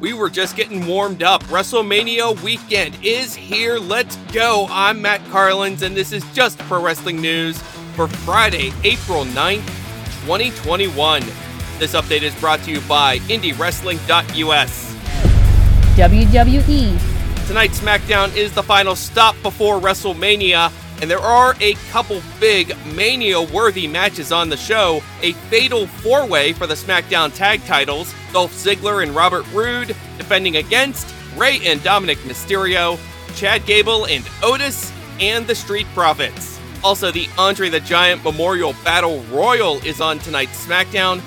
We were just getting warmed up. WrestleMania weekend is here. Let's go. I'm Matt Carlins, and this is Just Pro Wrestling News for Friday, April 9th, 2021. This update is brought to you by IndieWrestling.us. WWE. Tonight's SmackDown is the final stop before WrestleMania, and there are a couple big Mania-worthy matches on the show. A fatal four-way for the SmackDown tag titles. Dolph Ziggler and Robert Roode defending against Rey and Dominic Mysterio, Chad Gable and Otis, and the Street Profits. Also, the Andre the Giant Memorial Battle Royal is on tonight's SmackDown.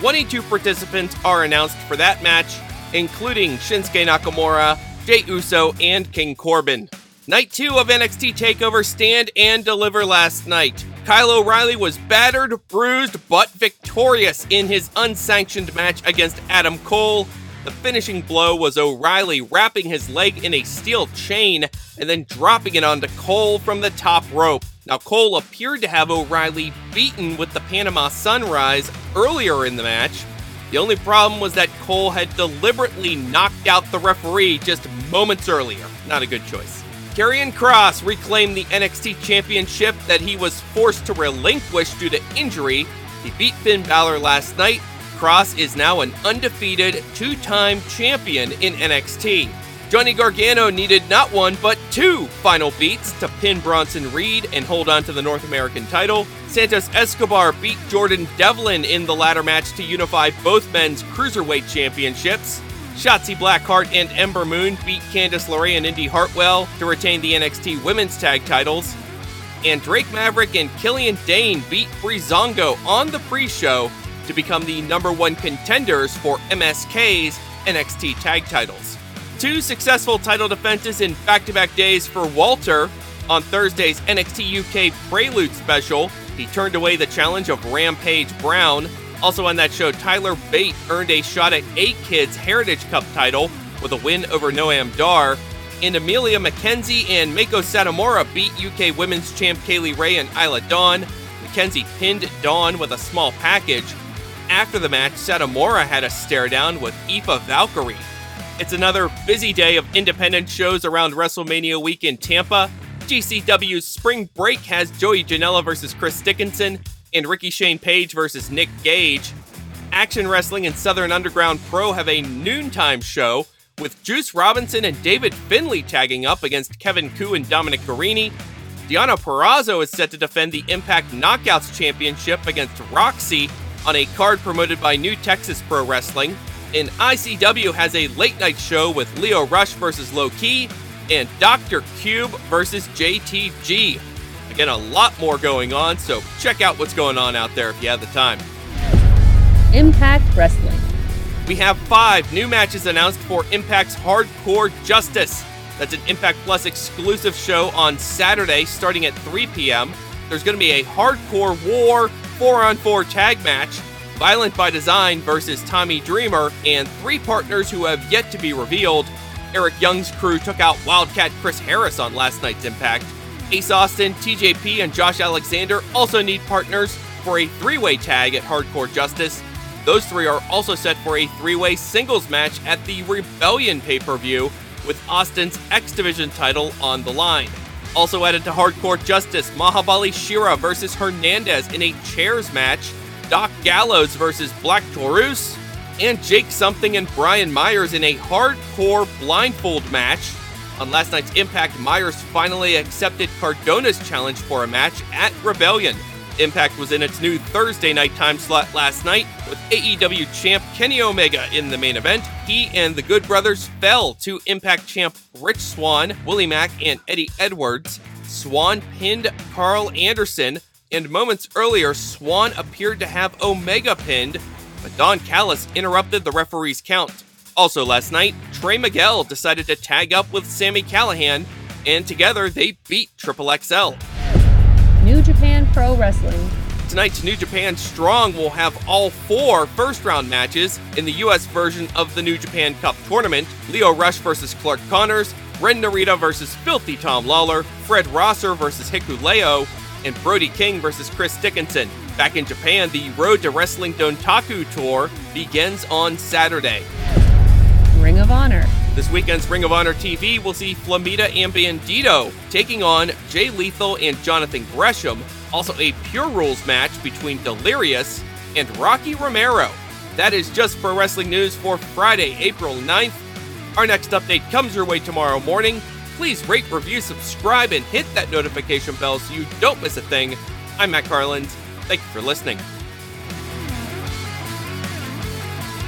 22 participants are announced for that match, including Shinsuke Nakamura, Jey Uso, and King Corbin. Night 2 of NXT TakeOver Stand and Deliver last night. Kyle O'Reilly was battered, bruised, but victorious in his unsanctioned match against Adam Cole. The finishing blow was O'Reilly wrapping his leg in a steel chain and then dropping it onto Cole from the top rope. Now, Cole appeared to have O'Reilly beaten with the Panama Sunrise earlier in the match. The only problem was that Cole had deliberately knocked out the referee just moments earlier. Not a good choice. Karrion Kross reclaimed the NXT Championship that he was forced to relinquish due to injury. He beat Finn Balor last night. Kross is now an undefeated two-time champion in NXT. Johnny Gargano needed not one, but two final beats to pin Bronson Reed and hold on to the North American title. Santos Escobar beat Jordan Devlin in the ladder match to unify both men's cruiserweight championships. Shotzi Blackheart and Ember Moon beat Candice LeRae and Indi Hartwell to retain the NXT Women's Tag titles. And Drake Maverick and Killian Dane beat Breezango on the pre-show to become the #1 contenders for MSK's NXT Tag titles. Two successful title defenses in back-to-back days for Walter. On Thursday's NXT UK Prelude special, he turned away the challenge of Rampage Brown. Also on that show, Tyler Bate earned a shot at A-Kid's Heritage Cup title with a win over Noam Dar. And Amelia McKenzie and Mako Satomura beat UK Women's Champ Kaylee Ray and Isla Dawn. McKenzie pinned Dawn with a small package. After the match, Satomura had a stare-down with Aoife Valkyrie. It's another busy day of independent shows around WrestleMania week in Tampa. GCW's Spring Break has Joey Janela versus Chris Dickinson, and Ricky Shane Page versus Nick Gage. Action Wrestling and Southern Underground Pro have a noontime show with Juice Robinson and David Finlay tagging up against Kevin Koo and Dominic Guarini. Deonna Purrazzo is set to defend the Impact Knockouts Championship against Roxy on a card promoted by New Texas Pro Wrestling. And ICW has a late night show with Leo Rush versus Low Key and Dr. Cube versus JTG. Again, a lot more going on, so check out what's going on out there if you have the time. Impact Wrestling. We have 5 new matches announced for Impact's Hardcore Justice. That's an Impact Plus exclusive show on Saturday starting at 3 p.m. There's going to be a Hardcore War 4-on-4 tag match, Violent by Design versus Tommy Dreamer, and 3 partners who have yet to be revealed. Eric Young's crew took out Wildcat Chris Harris on last night's Impact. Ace Austin, TJP, and Josh Alexander also need partners for a 3-way tag at Hardcore Justice. Those 3 are also set for a 3-way singles match at the Rebellion pay-per-view, with Austin's X Division title on the line. Also added to Hardcore Justice, Mahabali Shira versus Hernandez in a chairs match, Doc Gallows versus Black Taurus, and Jake Something and Brian Myers in a hardcore blindfold match. On last night's Impact, Myers finally accepted Cardona's challenge for a match at Rebellion. Impact was in its new Thursday night time slot last night, with AEW champ Kenny Omega in the main event. He and the Good Brothers fell to Impact champ Rich Swann, Willie Mack, and Eddie Edwards. Swann pinned Carl Anderson, and moments earlier, Swann appeared to have Omega pinned, but Don Callis interrupted the referee's count. Also last night, Trey Miguel decided to tag up with Sami Callihan, and together they beat Triple XL. New Japan Pro Wrestling. Tonight's New Japan Strong will have all 4 first-round matches in the U.S. version of the New Japan Cup tournament. Leo Rush versus Clark Connors, Ren Narita versus Filthy Tom Lawlor, Fred Rosser versus Hiku Leo, and Brody King versus Chris Dickinson. Back in Japan, the Road to Wrestling Dontaku Tour begins on Saturday. Ring of Honor. This weekend's Ring of Honor TV will see Flamita and Bandito taking on Jay Lethal and Jonathan Gresham. Also a Pure Rules match between Delirious and Rocky Romero. That is just for wrestling news for Friday, April 9th. Our next update comes your way tomorrow morning. Please rate, review, subscribe, and hit that notification bell so you don't miss a thing. I'm Matt Carlins. Thank you for listening.